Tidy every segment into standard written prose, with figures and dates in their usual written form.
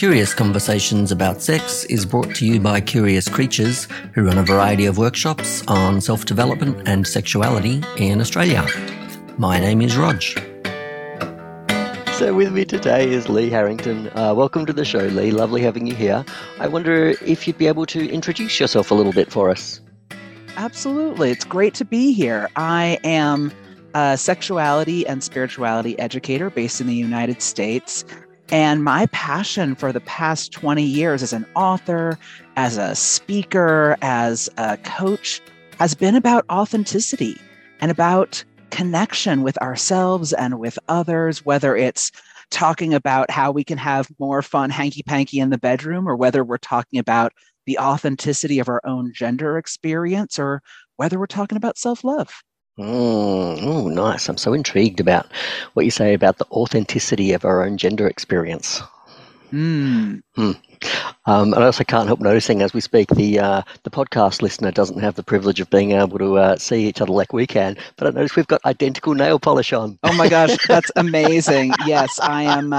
Curious Conversations about Sex is brought to you by Curious Creatures, who run a variety of workshops on self-development and sexuality in Australia. My name is Rog. So with me today is Lee Harrington. Welcome to the show, Lee. Lovely having you here. I wonder if you'd be able to introduce yourself a little bit for us. Absolutely. It's great to be here. I am a sexuality and spirituality educator based in the United States. And my passion for the past 20 years as an author, as a speaker, as a coach, has been about authenticity and about connection with ourselves and with others, whether it's talking about how we can have more fun hanky-panky in the bedroom, or whether we're talking about the authenticity of our own gender experience, or whether we're talking about self-love. Oh, nice. I'm so intrigued about what you say about the authenticity of our own gender experience. And I also can't help noticing as we speak, the podcast listener doesn't have the privilege of being able to see each other like we can, but I notice we've got identical nail polish on. Oh my gosh, that's amazing. Yes, I am.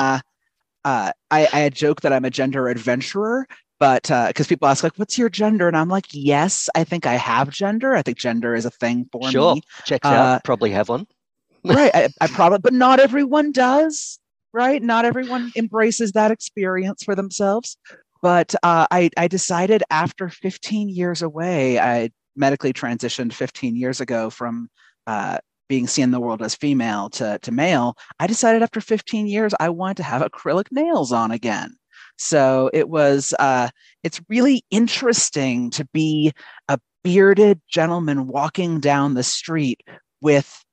I joke that I'm a gender adventurer, but because people ask, like, what's your gender? And I'm like, yes, I think I have gender. I think gender is a thing for me. Sure, checks out. Probably have one. Right, I probably, but not everyone does. Right? Not everyone embraces that experience for themselves. But I decided after 15 years away, I medically transitioned 15 years ago from being seen in the world as female to male. I decided after 15 years, I wanted to have acrylic nails on again. So it was, it's really interesting to be a bearded gentleman walking down the street with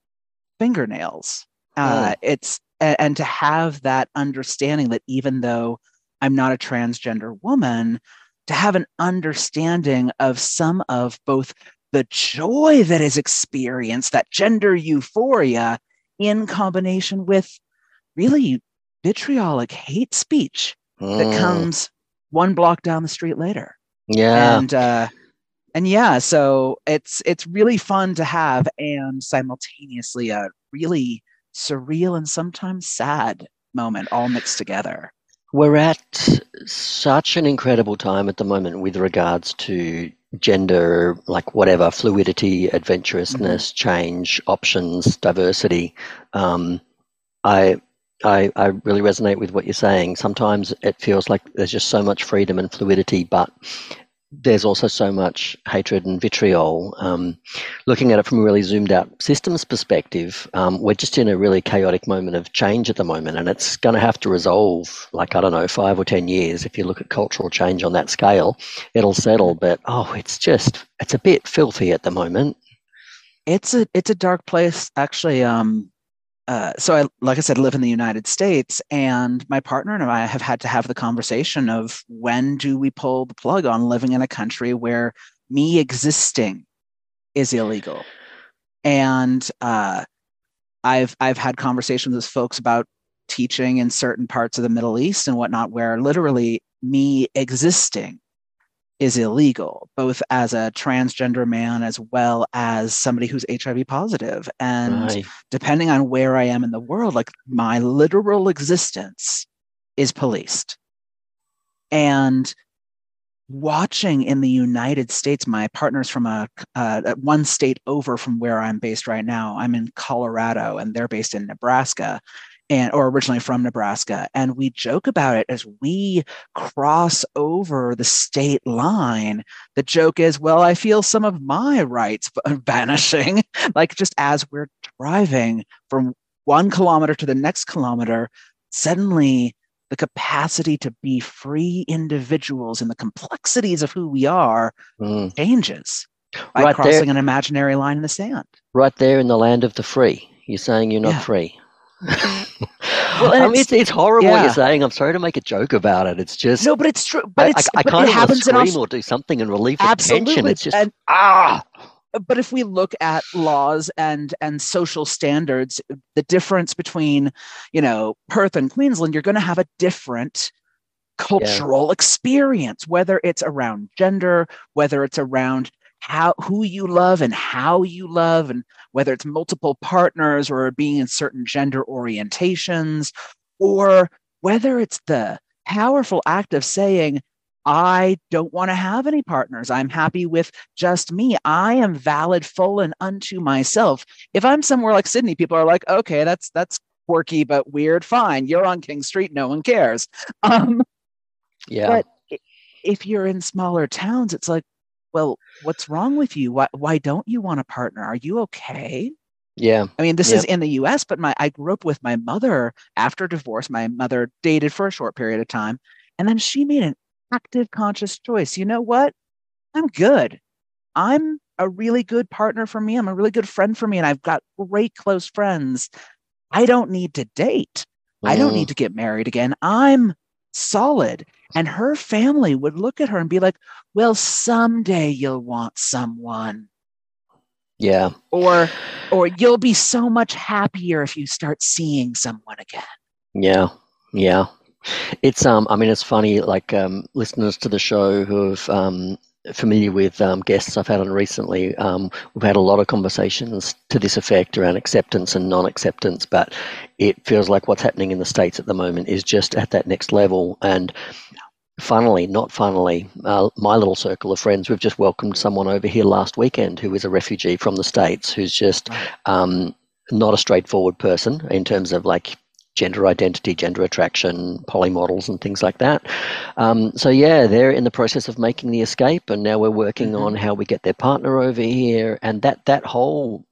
fingernails. And to have that understanding that even though I'm not a transgender woman, to have an understanding of some of both the joy that is experienced, that gender euphoria, in combination with really vitriolic hate speech that comes one block down the street later. Yeah. And yeah, so it's really fun to have, and simultaneously a really surreal and sometimes sad moment all mixed together. We're at such an incredible time at the moment with regards to gender, like whatever, fluidity, adventurousness, change, options, diversity. I really resonate with what you're saying. Sometimes it feels like there's just so much freedom and fluidity, but there's also so much hatred and vitriol. Looking at it from a really zoomed out systems perspective, we're just in a really chaotic moment of change at the moment, and it's going to have to resolve, like, I don't know, 5 or 10 years. If you look at cultural change on that scale, it'll settle, but it's a bit filthy at the moment. It's a dark place, actually. So I, like I said, live in the United States, and my partner and I have had to have the conversation of, when do we pull the plug on living in a country where me existing is illegal? And I've had conversations with folks about teaching in certain parts of the Middle East and whatnot, where literally me existing is illegal, both as a transgender man as well as somebody who's HIV positive. And depending on where I am in the world, like, my literal existence is policed. And watching in the United States, my partner's from a one state over from where I'm based right now. I'm in Colorado, and they're based in Nebraska, or originally from Nebraska. And we joke about it as we cross over the state line. The joke is, well, I feel some of my rights vanishing, like, just as we're driving from 1 kilometer to the next kilometer, suddenly the capacity to be free individuals and the complexities of who we are changes by crossing an imaginary line in the sand. Right there in the land of the free. You're saying you're not free. Well, it's horrible what you're saying. I'm sorry to make a joke about it. It's just no, but it's true. But I can't even scream or do something in relief of tension. It's just But if we look at laws and social standards, the difference between Perth and Queensland, you're going to have a different cultural experience, whether it's around gender, whether it's around who you love and how you love, and whether it's multiple partners or being in certain gender orientations, or whether it's the powerful act of saying, I don't want to have any partners. I'm happy with just me. I am valid, full, and unto myself. If I'm somewhere like Sydney, people are like, okay, that's quirky, but weird. Fine. You're on King Street. No one cares. Yeah. But if you're in smaller towns, it's like, well, what's wrong with you? Why don't you want a partner? Are you okay? Yeah. I mean, this is in the US, but I grew up with my mother after divorce. My mother dated for a short period of time. And then she made an active conscious choice. You know what? I'm good. I'm a really good partner for me. I'm a really good friend for me. And I've got great close friends. I don't need to date. I don't need to get married again. I'm solid. And her family would look at her and be like, well, someday you'll want someone. Yeah. Or you'll be so much happier if you start seeing someone again. Yeah. Yeah. It's I mean, it's funny, like listeners to the show who have familiar with guests I've had on recently, we've had a lot of conversations to this effect around acceptance and non-acceptance, but it feels like what's happening in the States at the moment is just at that next level. And Funnily, my little circle of friends, we've just welcomed someone over here last weekend who is a refugee from the States, who's just not a straightforward person in terms of like gender identity, gender attraction, poly models and things like that. So they're in the process of making the escape, and now we're working on how we get their partner over here, and that whole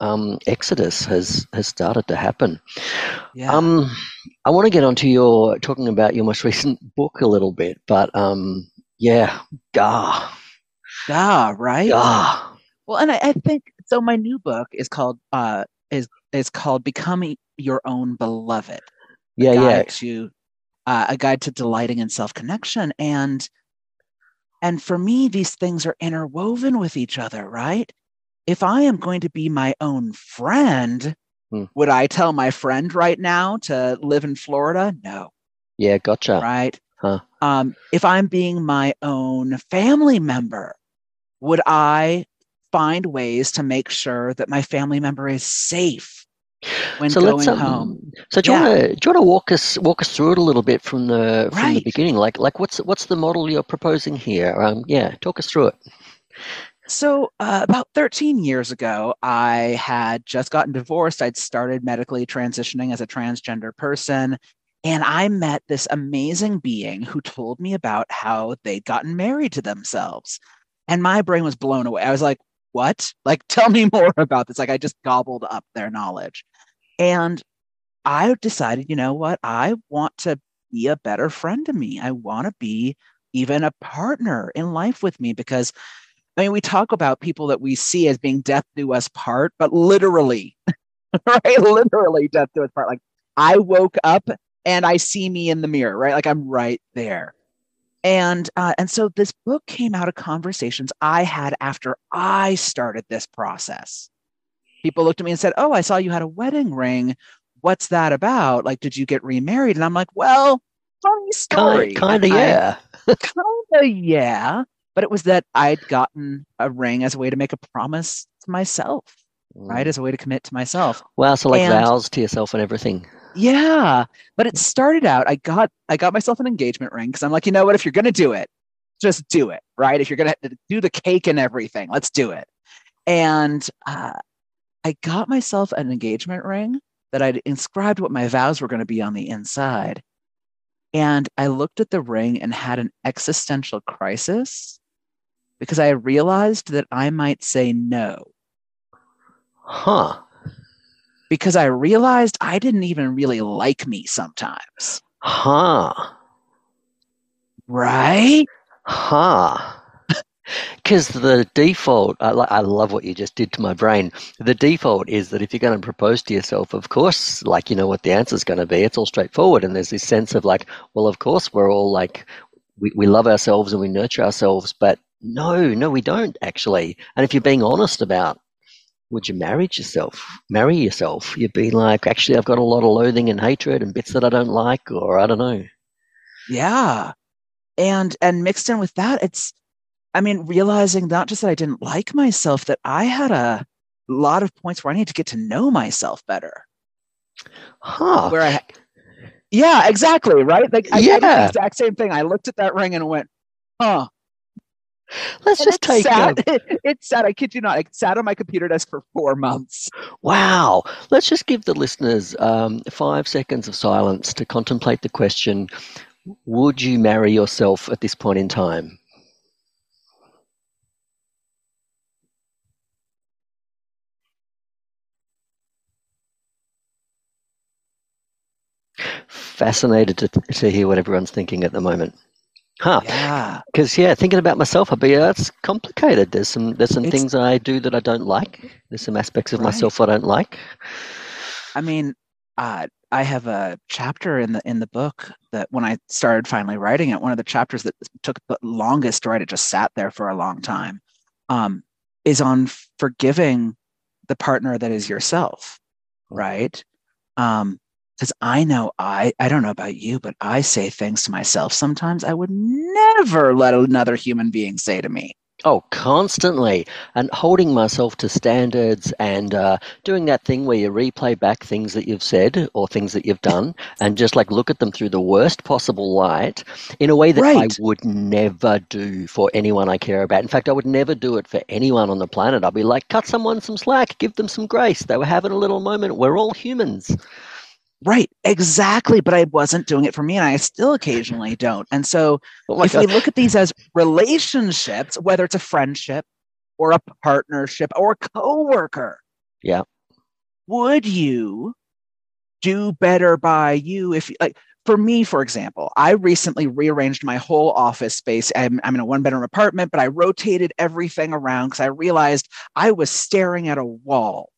exodus has started to happen. Yeah. I want to get onto your talking about your most recent book a little bit, but right? Gah. Well, and I think so. My new book is called is called Becoming Your Own Beloved. A guide to delighting in self-connection, and for me, these things are interwoven with each other, right? If I am going to be my own friend, would I tell my friend right now to live in Florida? No. Yeah, gotcha. Right. Huh. If I'm being my own family member, would I find ways to make sure that my family member is safe when going home? So do you want to walk us through it a little bit from the beginning? Like what's the model you're proposing here? Talk us through it. So about 13 years ago, I had just gotten divorced. I'd started medically transitioning as a transgender person, and I met this amazing being who told me about how they'd gotten married to themselves. And my brain was blown away. I was like, what? Like, tell me more about this. Like, I just gobbled up their knowledge. And I decided, you know what? I want to be a better friend to me. I want to be even a partner in life with me, because I mean, we talk about people that we see as being death do us part, but literally, right? Literally death do us part. Like, I woke up and I see me in the mirror, right? Like, I'm right there. And so this book came out of conversations I had after I started this process. People looked at me and said, oh, I saw you had a wedding ring. What's that about? Like, did you get remarried? And I'm like, well, funny story. Kind of, yeah. But it was that I'd gotten a ring as a way to make a promise to myself, right? As a way to commit to myself. Wow, so like vows to yourself and everything. Yeah, but it started out, I got myself an engagement ring because I'm like, you know what? If you're going to do it, just do it, right? If you're going to do the cake and everything, let's do it. And I got myself an engagement ring that I'd inscribed what my vows were going to be on the inside. And I looked at the ring and had an existential crisis, because I realized that I might say no. Huh. Because I realized I didn't even really like me sometimes. Huh. Right? Huh. Because the default, I love what you just did to my brain. The default is that if you're going to propose to yourself, of course, like, you know what the answer is going to be. It's all straightforward. And there's this sense of like, well, of course, we're all like, we love ourselves and we nurture ourselves. But no, we don't actually. And if you're being honest about, would you marry yourself? You'd be like, actually, I've got a lot of loathing and hatred and bits that I don't like, or I don't know. Yeah. And mixed in with that, it's, I mean, realizing not just that I didn't like myself, that I had a lot of points where I needed to get to know myself better. Huh. Where I Yeah, exactly. Right. Like, I did the exact same thing. I looked at that ring and went, huh. Let's just take it. It's sad. I kid you not. I sat on my computer desk for 4 months. Wow. Let's just give the listeners 5 seconds of silence to contemplate the question, would you marry yourself at this point in time? Fascinated to hear what everyone's thinking at the moment. Huh. Yeah. Because, thinking about myself, that's complicated. There's some things I do that I don't like. There's some aspects of myself I don't like. I mean, I have a chapter in the book that when I started finally writing it, one of the chapters that took the longest to write, it just sat there for a long time, is on forgiving the partner that is yourself, right? Because I know, I don't know about you, but I say things to myself sometimes I would never let another human being say to me. Oh, constantly. And holding myself to standards and doing that thing where you replay back things that you've said or things that you've done and just like look at them through the worst possible light in a way that I would never do for anyone I care about. In fact, I would never do it for anyone on the planet. I'd be like, cut someone some slack, give them some grace. They were having a little moment. We're all humans. Right, exactly. But I wasn't doing it for me, and I still occasionally don't. And so we look at these as relationships, whether it's a friendship or a partnership or a coworker, would you do better by you? If, like, for me, for example, I recently rearranged my whole office space. I'm in a one-bedroom apartment, but I rotated everything around because I realized I was staring at a wall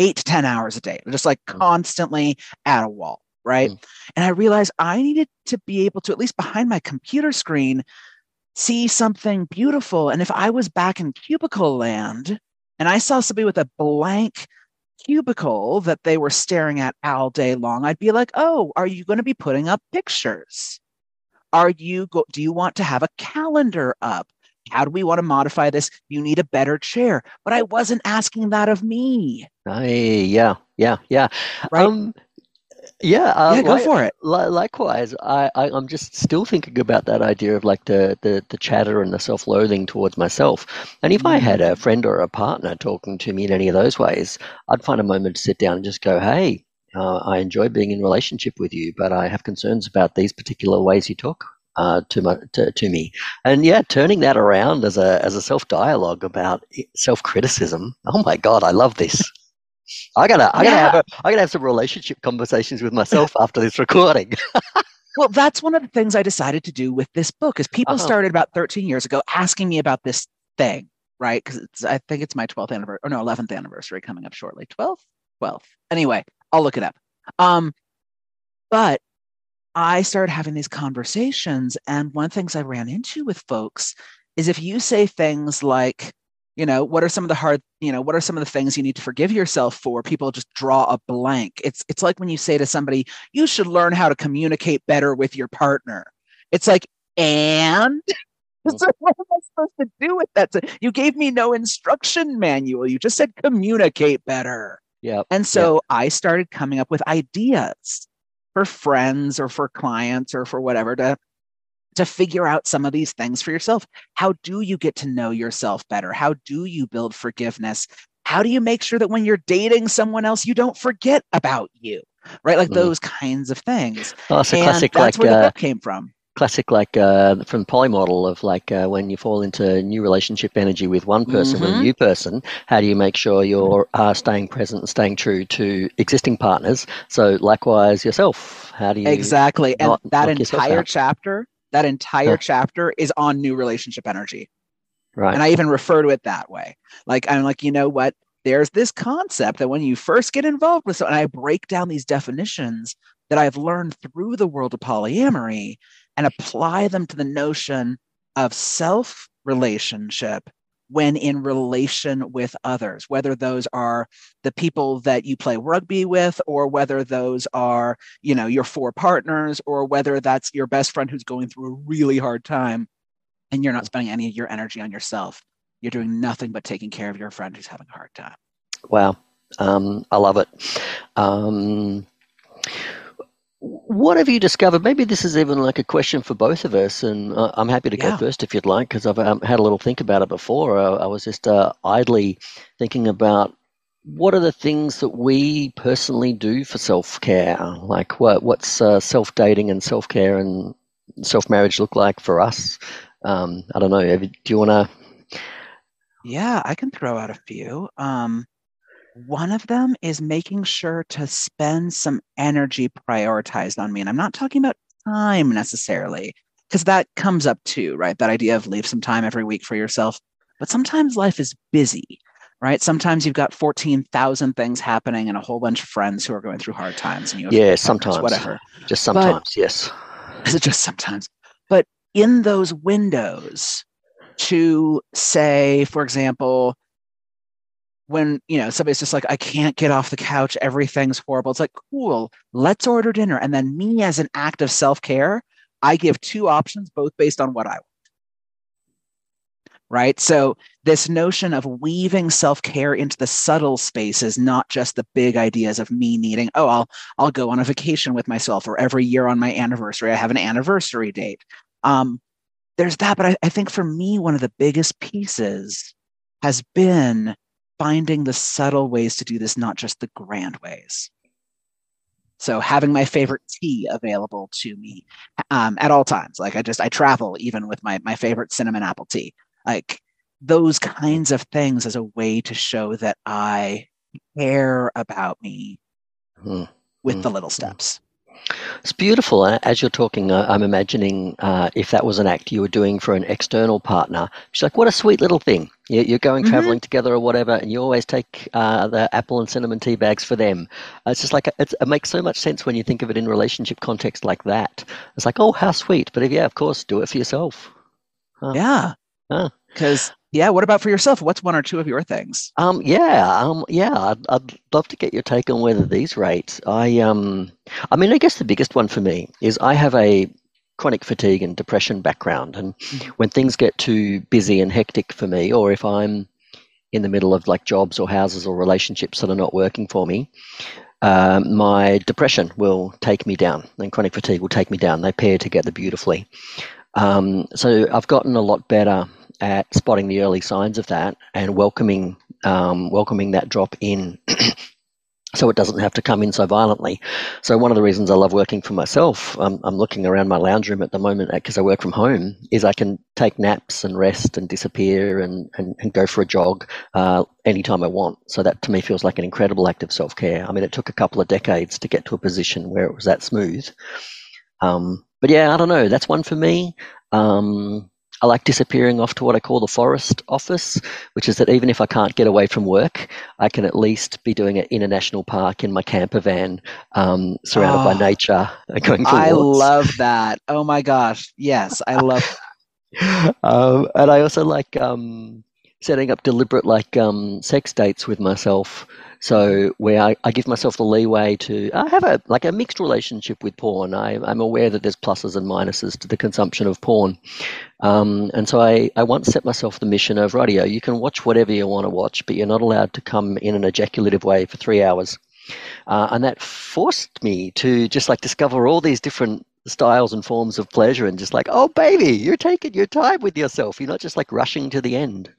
8 to 10 hours a day, just like constantly at a wall, right? And I realized I needed to be able to, at least behind my computer screen, see something beautiful. And if I was back in cubicle land and I saw somebody with a blank cubicle that they were staring at all day long, I'd be like, oh, are you going to be putting up pictures? Do you want to have a calendar up? How do we want to modify this? You need a better chair. But I wasn't asking that of me. Yeah. Right? Go for it. Likewise, I'm just still thinking about that idea of like the chatter and the self-loathing towards myself. And if I had a friend or a partner talking to me in any of those ways, I'd find a moment to sit down and just go, hey, I enjoy being in relationship with you, but I have concerns about these particular ways you talk to me. And turning that around as a self-dialogue about self-criticism. Oh my God, I love this. I gotta have some relationship conversations with myself after this recording. Well, that's one of the things I decided to do with this book is people started about 13 years ago asking me about this thing, right? Because I think it's my 12th anniversary, or no, 11th anniversary coming up shortly. 12th. Anyway, I'll look it up. But I started having these conversations, and one of the things I ran into with folks is if you say things like, what are some of the things you need to forgive yourself for? People just draw a blank. It's like when you say to somebody, you should learn how to communicate better with your partner. It's like, and so what am I supposed to do with that? So you gave me no instruction manual. You just said communicate better. Yeah. And so I started coming up with ideas for friends or for clients or for whatever to figure out some of these things for yourself. How do you get to know yourself better? How do you build forgiveness? How do you make sure that when you're dating someone else, you don't forget about you, right? Like those kinds of things. Oh, it's a classic, that's where the book came from. Classic, from Polymodal of when you fall into new relationship energy with one person or a new person, how do you make sure you're staying present and staying true to existing partners? So likewise yourself, how do you that entire chapter is on new relationship energy, right? And I even refer to it that way. Like I'm like, you know what? There's this concept that when you first get involved with someone, and I break down these definitions that I've learned through the world of polyamory and apply them to the notion of self-relationship when in relation with others, whether those are the people that you play rugby with, or whether those are, your 4 partners, or whether that's your best friend who's going through a really hard time and you're not spending any of your energy on yourself. You're doing nothing but taking care of your friend who's having a hard time. Wow. I love it. what have you discovered? Maybe this is even like a question for both of us, and I'm happy to go first if you'd like, because I've had a little think about it before. I was just idly thinking about what are the things that we personally do for self-care? Like what's self-dating and self-care and self-marriage look like for us? I don't know. Do you want to? Yeah, I can throw out a few. One of them is making sure to spend some energy prioritized on me. And I'm not talking about time necessarily, because that comes up too, right? That idea of leave some time every week for yourself. But sometimes life is busy, right? Sometimes you've got 14,000 things happening and a whole bunch of friends who are going through hard times. And you sometimes. Whatever. Just sometimes, Is it just sometimes? But in those windows to say, for example, when, you know, somebody's just like, I can't get off the couch, everything's horrible. It's like, cool, let's order dinner. And then me as an act of self-care, I give two options, both based on what I want. Right? So this notion of weaving self-care into the subtle spaces, not just the big ideas of me needing, oh, I'll go on a vacation with myself, or every year on my anniversary, I have an anniversary date. There's that. But I think for me, one of the biggest pieces has been finding the subtle ways to do this, not just the grand ways. So having my favorite tea available to me at all times. Like I travel even with my favorite cinnamon apple tea. Like those kinds of things as a way to show that I care about me with the little steps. It's beautiful. As you're talking, I'm imagining if that was an act you were doing for an external partner. She's like, what a sweet little thing. You're going traveling together or whatever, and you always take the apple and cinnamon tea bags for them. It's just like it makes so much sense when you think of it in relationship context like that. It's like, oh, how sweet. But of course, do it for yourself. Because... yeah. What about for yourself? What's one or two of your things? I'd love to get your take on whether these rates. I guess the biggest one for me is I have a chronic fatigue and depression background. And when things get too busy and hectic for me, or if I'm in the middle of like jobs or houses or relationships that are not working for me, my depression will take me down and chronic fatigue will take me down. They pair together beautifully. So I've gotten a lot better at spotting the early signs of that and welcoming that drop in so it doesn't have to come in so violently. So one of the reasons I love working for myself, I'm looking around my lounge room at the moment because I work from home, is I can take naps and rest and disappear and go for a jog anytime I want. So that to me feels like an incredible act of self-care. I mean, it took a couple of decades to get to a position where it was that smooth. But yeah, I don't know. That's one for me. I like disappearing off to what I call the forest office, which is that even if I can't get away from work, I can at least be doing it in a national park in my camper van, surrounded by nature. Going for walks. I love that. Oh my gosh. Yes, I love that. And I also like setting up deliberate sex dates with myself. So where I give myself the leeway to, I have a mixed relationship with porn. I'm aware that there's pluses and minuses to the consumption of porn. And so I once set myself the mission of, rightio, you can watch whatever you want to watch, but you're not allowed to come in an ejaculative way for 3 hours. And that forced me to just like discover all these different styles and forms of pleasure and just like, oh, baby, you're taking your time with yourself. You're not just like rushing to the end.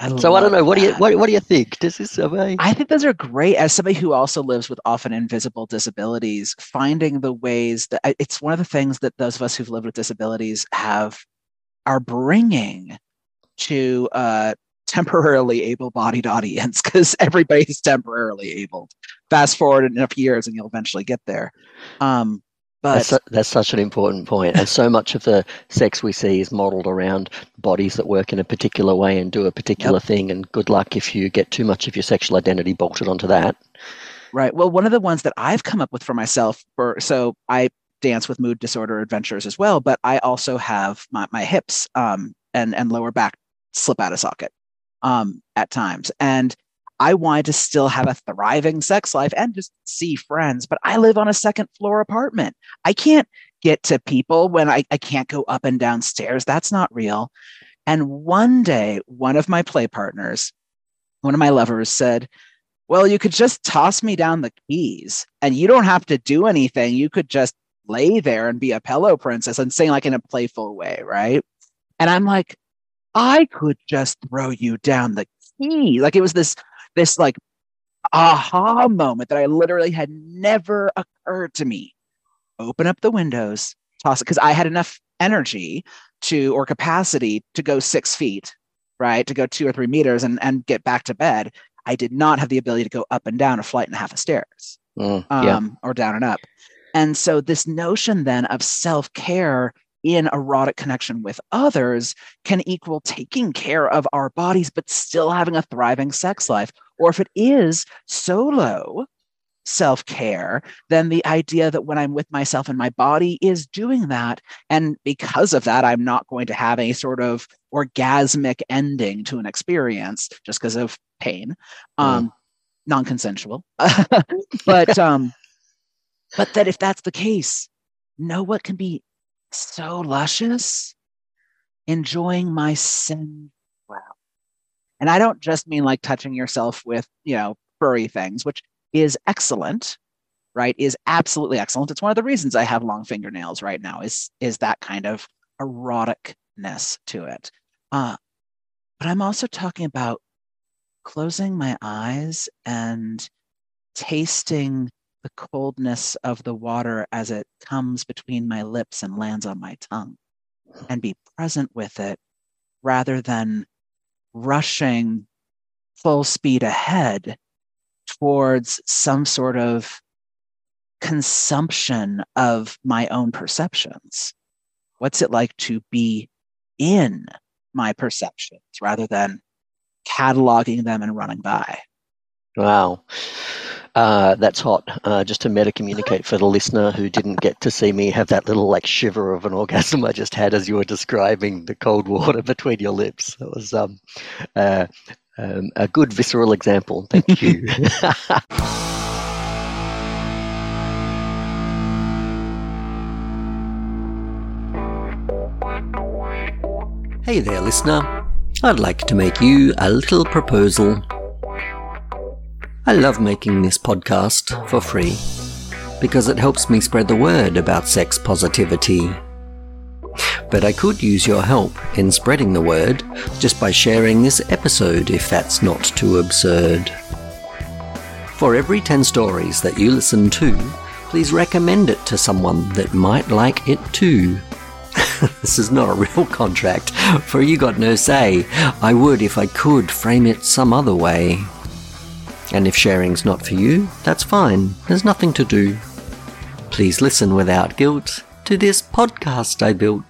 I don't know. What do you think? Does this? I think those are great. As somebody who also lives with often invisible disabilities, finding the ways that it's one of the things that those of us who've lived with disabilities are bringing to temporarily able-bodied audience, because everybody's temporarily abled. Fast forward enough years, and you'll eventually get there. But that's such an important point. And so much of the sex we see is modeled around bodies that work in a particular way and do a particular thing. And good luck if you get too much of your sexual identity bolted onto that. Right. Well, one of the ones that I've come up with for myself, so I dance with mood disorder adventures as well, but I also have my hips and lower back slip out of socket at times. And I wanted to still have a thriving sex life and just see friends, but I live on a second floor apartment. I can't get to people when I can't go up and down stairs. That's not real. And one day, one of my play partners, one of my lovers said, well, you could just toss me down the keys and you don't have to do anything. You could just lay there and be a pillow princess and sing like in a playful way, right? And I'm like, I could just throw you down the key. Like it was this like aha moment that I literally had never occurred to me. Open up the windows, toss it, because I had enough energy or capacity to go 6 feet, right? To go 2 or 3 meters and get back to bed. I did not have the ability to go up and down a flight and a half of stairs or down and up. And so this notion then of self-care in erotic connection with others can equal taking care of our bodies, but still having a thriving sex life. Or if it is solo self-care, then the idea that when I'm with myself and my body is doing that. And because of that, I'm not going to have any sort of orgasmic ending to an experience just because of pain, non-consensual. But that if that's the case, know what can be so luscious, enjoying my sensuality. And I don't just mean like touching yourself with, furry things, which is excellent, right? Is absolutely excellent. It's one of the reasons I have long fingernails right now is that kind of eroticness to it. But I'm also talking about closing my eyes and tasting the coldness of the water as it comes between my lips and lands on my tongue, and be present with it rather than rushing full speed ahead towards some sort of consumption of my own perceptions. What's it like to be in my perceptions rather than cataloging them and running by? Wow. That's hot. Just to meta-communicate for the listener who didn't get to see me have that little like shiver of an orgasm I just had as you were describing the cold water between your lips. It was a good visceral example. Thank you. Hey there, listener. I'd like to make you a little proposal. I love making this podcast for free because it helps me spread the word about sex positivity. But I could use your help in spreading the word just by sharing this episode if that's not too absurd. For every 10 stories that you listen to, please recommend it to someone that might like it too. This is not a real contract, for you got no say. I would if I could frame it some other way. And if sharing's not for you, that's fine. There's nothing to do. Please listen without guilt to this podcast I built.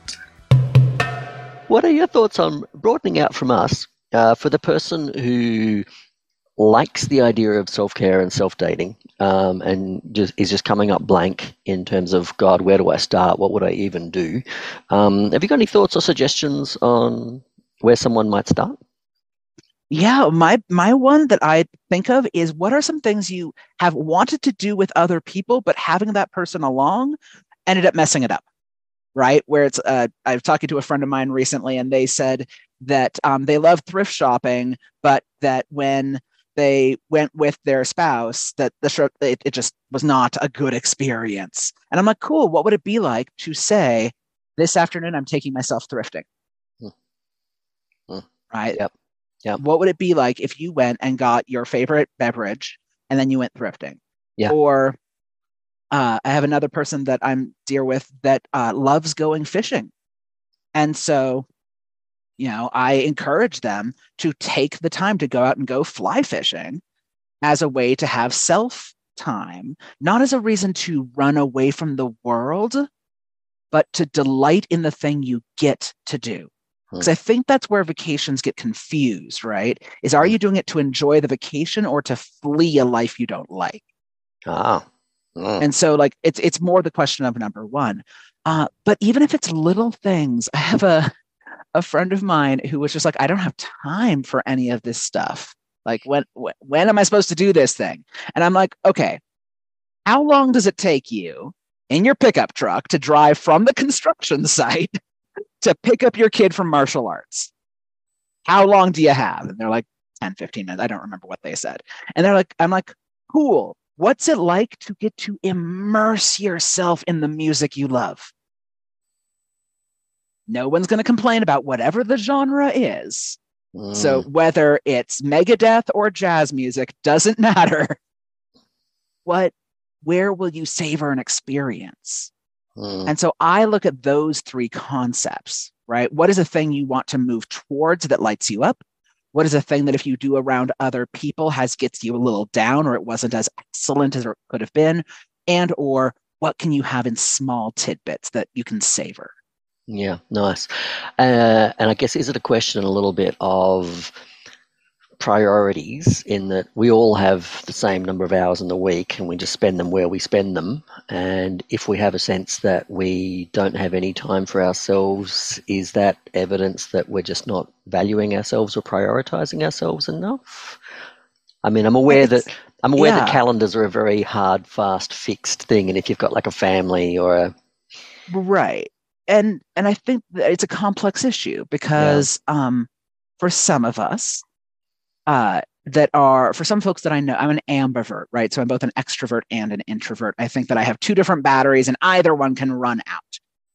What are your thoughts on broadening out from us for the person who likes the idea of self-care and self-dating and is just coming up blank in terms of, God, where do I start? What would I even do? Have you got any thoughts or suggestions on where someone might start? Yeah, my one that I think of is, what are some things you have wanted to do with other people, but having that person along ended up messing it up, right? Where it's, I was talking to a friend of mine recently, and they said that they love thrift shopping, but that when they went with their spouse, that it just was not a good experience. And I'm like, cool, what would it be like to say, this afternoon, I'm taking myself thrifting, right? Yep. Yeah. What would it be like if you went and got your favorite beverage and then you went thrifting? Yeah. Or I have another person that I'm dear with that loves going fishing. And so, I encourage them to take the time to go out and go fly fishing as a way to have self time, not as a reason to run away from the world, but to delight in the thing you get to do. Because I think that's where vacations get confused, right? Is, are you doing it to enjoy the vacation or to flee a life you don't like? Ah. Mm. And so like, it's more the question of number one. But even if it's little things, I have a friend of mine who was just like, I don't have time for any of this stuff. Like when am I supposed to do this thing? And I'm like, okay, how long does it take you in your pickup truck to drive from the construction site to pick up your kid from martial arts? How long do you have? And they're like 10, 15 minutes. I don't remember what they said. And they're like, I'm like, cool. What's it like to get to immerse yourself in the music you love? No one's going to complain about whatever the genre is. Mm. So whether it's Megadeth or jazz music, doesn't matter. Where will you savor an experience? Mm. And so I look at those three concepts, right? What is a thing you want to move towards that lights you up? What is a thing that if you do around other people gets you a little down, or it wasn't as excellent as it could have been? And or what can you have in small tidbits that you can savor? Yeah, nice. And I guess, is it a question a little bit of priorities, in that we all have the same number of hours in the week and we just spend them where we spend them? And if we have a sense that we don't have any time for ourselves, is that evidence that we're just not valuing ourselves or prioritizing ourselves enough? I mean, I'm aware that calendars are a very hard, fast, fixed thing. And if you've got like a family or a... Right. And I think that it's a complex issue because for some of us for some folks that I know, I'm an ambivert, right? So I'm both an extrovert and an introvert. I think that I have two different batteries and either one can run out,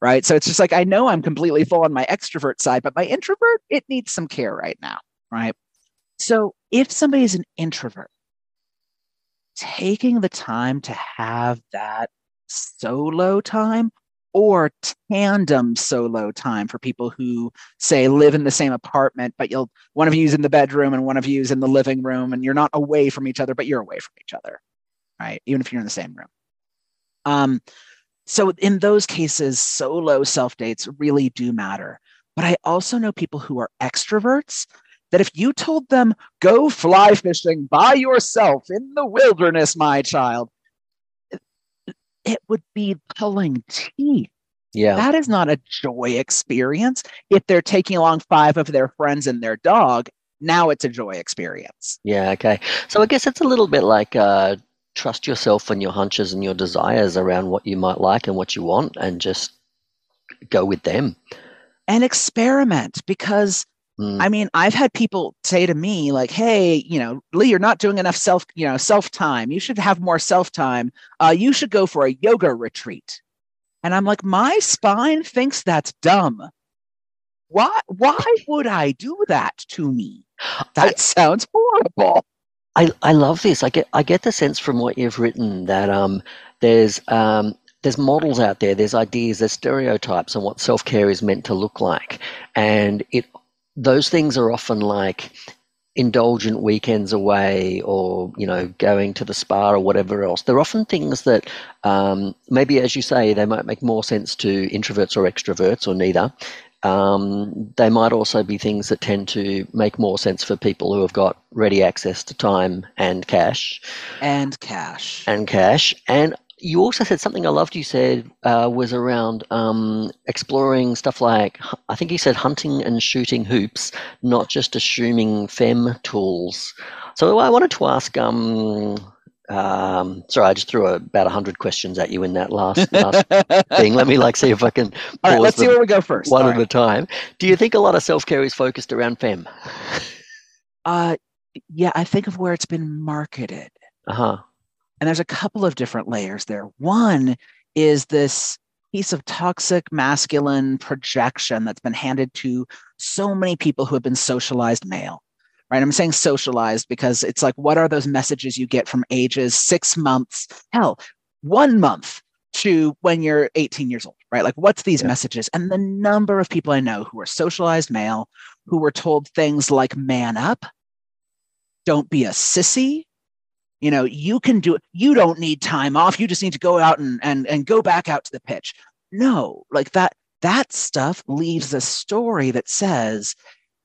right? So it's just like, I know I'm completely full on my extrovert side, but my introvert, it needs some care right now, right? So if somebody is an introvert, taking the time to have that solo time, or tandem solo time for people who, say, live in the same apartment, but one of you's in the bedroom and one of you's in the living room, and you're not away from each other, but you're away from each other, right? Even if you're in the same room. So in those cases, solo self-dates really do matter. But I also know people who are extroverts that if you told them, go fly fishing by yourself in the wilderness, my child, it would be pulling teeth. Yeah. That is not a joy experience. If they're taking along 5 of their friends and their dog, now it's a joy experience. Yeah, okay. So I guess it's a little bit like trust yourself and your hunches and your desires around what you might like and what you want, and just go with them. And experiment, because I mean, I've had people say to me like, hey, Lee, you're not doing enough self-time. You should have more self-time. You should go for a yoga retreat. And I'm like, my spine thinks that's dumb. Why would I do that to me? That sounds horrible. I love this. I get the sense from what you've written that there's models out there, there's ideas, there's stereotypes on what self-care is meant to look like. And those things are often like indulgent weekends away, or going to the spa or whatever else. They're often things that maybe, as you say, they might make more sense to introverts or extroverts or neither. They might also be things that tend to make more sense for people who have got ready access to time and cash. And you also said something I loved you said was around exploring stuff like, I think you said, hunting and shooting hoops, not just assuming femme tools. So I wanted to ask, sorry, I just threw about 100 questions at you in that last thing. Let me see if I can pause. All right, let's see where we go first. One at a time. Do you think a lot of self-care is focused around femme? Yeah, I think of where it's been marketed. Uh-huh. And there's a couple of different layers there. One is this piece of toxic masculine projection that's been handed to so many people who have been socialized male, right? I'm saying socialized because it's like, what are those messages you get from ages 6 months, hell, 1 month to when you're 18 years old, right? Like, what's these messages? And the number of people I know who are socialized male, who were told things like, man up, don't be a sissy. You can do it. You don't need time off. You just need to go out and go back out to the pitch. No, like that stuff leaves a story that says,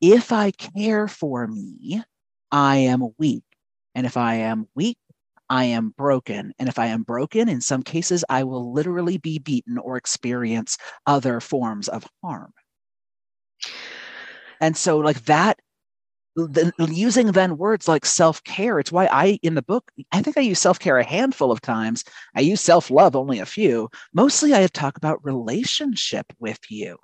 if I care for me, I am weak. And if I am weak, I am broken. And if I am broken, in some cases, I will literally be beaten or experience other forms of harm. And so using then words like self-care, it's why in the book, I think I use self-care a handful of times. I use self-love only a few. Mostly I talk about relationship with you,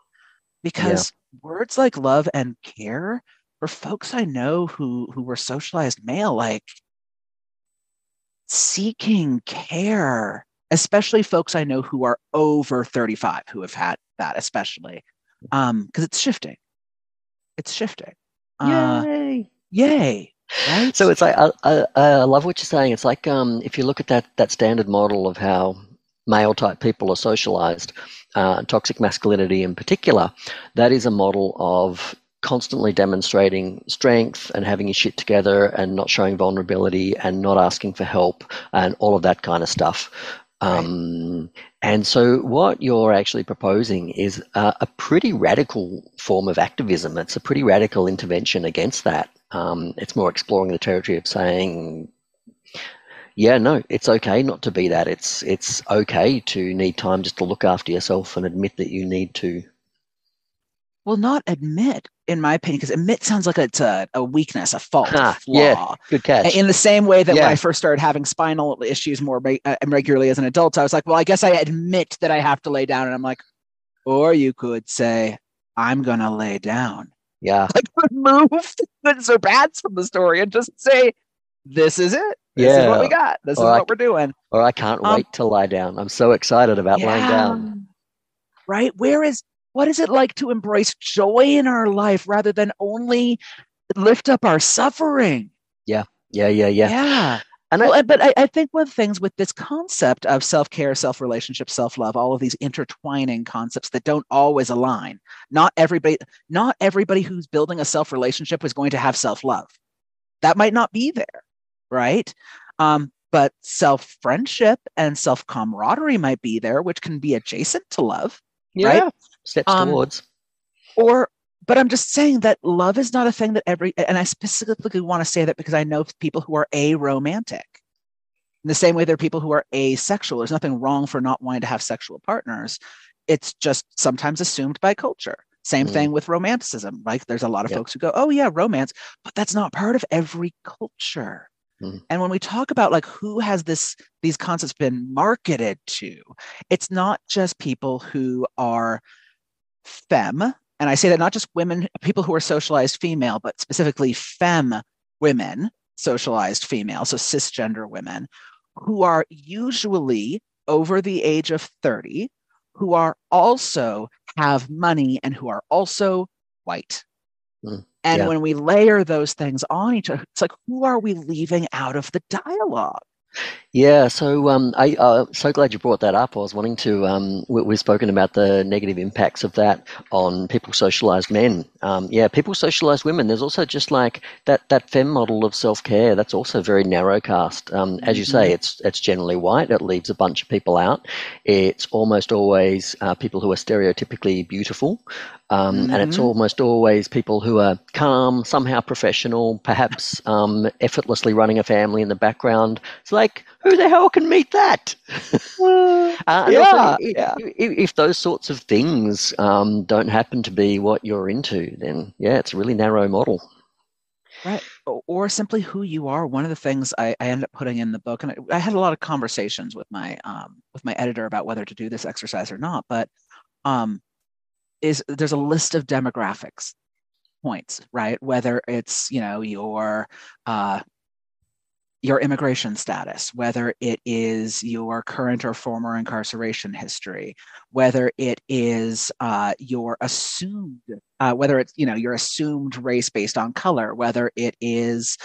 because words like love and care, for folks I know who were socialized male, like seeking care, especially folks I know who are over 35 who have had that, especially because it's shifting. It's shifting. Yay. Right? So it's like, I love what you're saying. It's like if you look at that standard model of how male type people are socialized, toxic masculinity in particular, that is a model of constantly demonstrating strength and having your shit together and not showing vulnerability and not asking for help and all of that kind of stuff. And so what you're actually proposing is a pretty radical form of activism. It's a pretty radical intervention against that. It's more exploring the territory of saying, yeah, no, it's okay not to be that. It's okay to need time just to look after yourself and admit that you need to. Well, not admit, in my opinion, because admit sounds like it's a weakness, a fault, a flaw. Yeah, good catch. In the same way that when I first started having spinal issues more regularly as an adult, I was like, well, I guess I admit that I have to lay down. And I'm like, or you could say, I'm going to lay down. Yeah. Like, remove the goods or bads from the story and just say, this is it. This is what we got. This is what we're doing. Or I can't wait to lie down. I'm so excited about laying down. Right? What is it like to embrace joy in our life rather than only lift up our suffering? Yeah. And I think one of the things with this concept of self-care, self-relationship, self-love, all of these intertwining concepts that don't always align. Not everybody who's building a self-relationship is going to have self-love. That might not be there, right? But self-friendship and self-camaraderie might be there, which can be adjacent to love, right? Steps towards. But I'm just saying that love is not a thing that and I specifically want to say that because I know people who are aromantic. In the same way there are people who are asexual. There's nothing wrong for not wanting to have sexual partners. It's just sometimes assumed by culture. Same thing with romanticism. Like there's a lot of folks who go, oh yeah, romance, but that's not part of every culture. And when we talk about like who has these concepts been marketed to, it's not just people who are femme, and I say that not just women, people who are socialized female, but specifically femme women, socialized female, so cisgender women, who are usually over the age of 30, who are also have money and who are also white. And when we layer those things on each other, it's like, who are we leaving out of the dialogue? Yeah, so I'm so glad you brought that up. I was wanting to, we've spoken about the negative impacts of that on people socialized men. People socialized women. There's also just like that femme model of self-care. That's also very narrow cast. As you say, it's generally white. It leaves a bunch of people out. It's almost always people who are stereotypically beautiful. And it's almost always people who are calm, somehow professional, perhaps effortlessly running a family in the background. It's like, who the hell can meet that? If those sorts of things don't happen to be what you're into, then, it's a really narrow model. Right. Or simply who you are. One of the things I ended up putting in the book, and I had a lot of conversations with my editor about whether to do this exercise or not, but there's a list of demographics points, right? Whether it's, your immigration status, whether it is your current or former incarceration history, whether it is your assumed race based on color, whether it is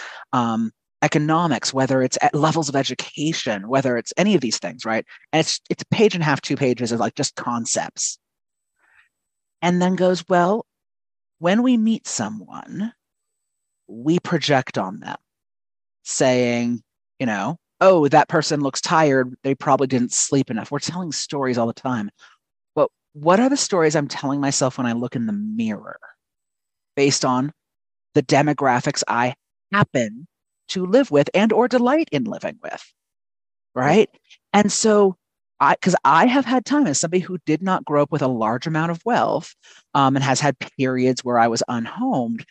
economics, whether it's at levels of education, whether it's any of these things, right? And it's a page and a half, 2 pages of like just concepts. And then goes, well, when we meet someone, we project on them, saying, oh, that person looks tired. They probably didn't sleep enough. We're telling stories all the time. But what are the stories I'm telling myself when I look in the mirror based on the demographics I happen to live with and or delight in living with, right? And so because I have had time as somebody who did not grow up with a large amount of wealth and has had periods where I was unhomed,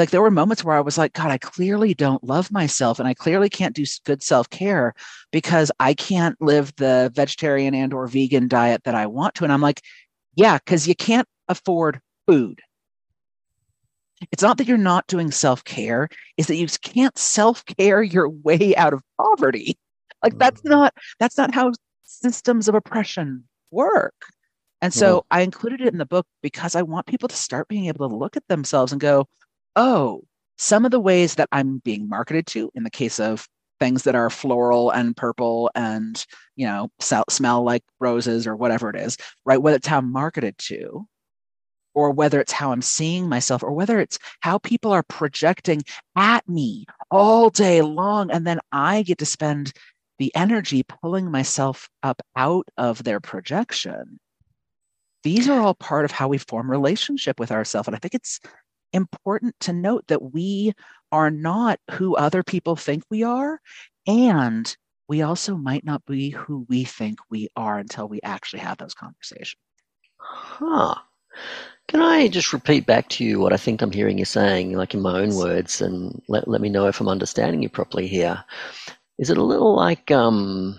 there were moments where I was like, God, I clearly don't love myself and I clearly can't do good self-care because I can't live the vegetarian and or vegan diet that I want to. And I'm like, yeah, because you can't afford food. It's not that you're not doing self-care, it's that you can't self-care your way out of poverty. Like that's not how systems of oppression work. And so I included it in the book because I want people to start being able to look at themselves and go, oh, some of the ways that I'm being marketed to, in the case of things that are floral and purple and, you know, smell like roses or whatever it is, right? Whether it's how I'm marketed to, or whether it's how I'm seeing myself, or whether it's how people are projecting at me all day long. And then I get to spend the energy pulling myself up out of their projection. These are all part of how we form relationship with ourselves. And I think it's important to note that we are not who other people think we are. And we also might not be who we think we are until we actually have those conversations. Huh. Can I just repeat back to you what I think I'm hearing you saying, like in my own words, and let me know if I'm understanding you properly here. Is it a little like, we've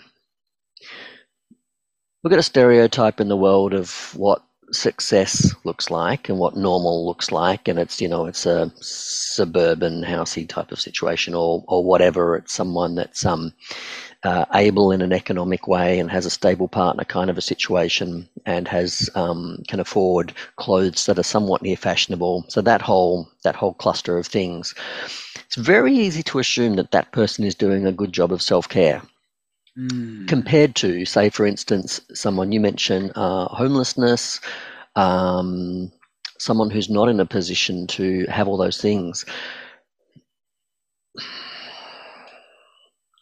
got a stereotype in the world of what success looks like and what normal looks like, and it's, you know, it's a suburban housey type of situation or whatever. It's someone that's able in an economic way and has a stable partner kind of a situation and has can afford clothes that are somewhat near fashionable. So that whole cluster of things, it's very easy to assume that person is doing a good job of self-care. Compared to, say, for instance, someone you mentioned, homelessness, someone who's not in a position to have all those things.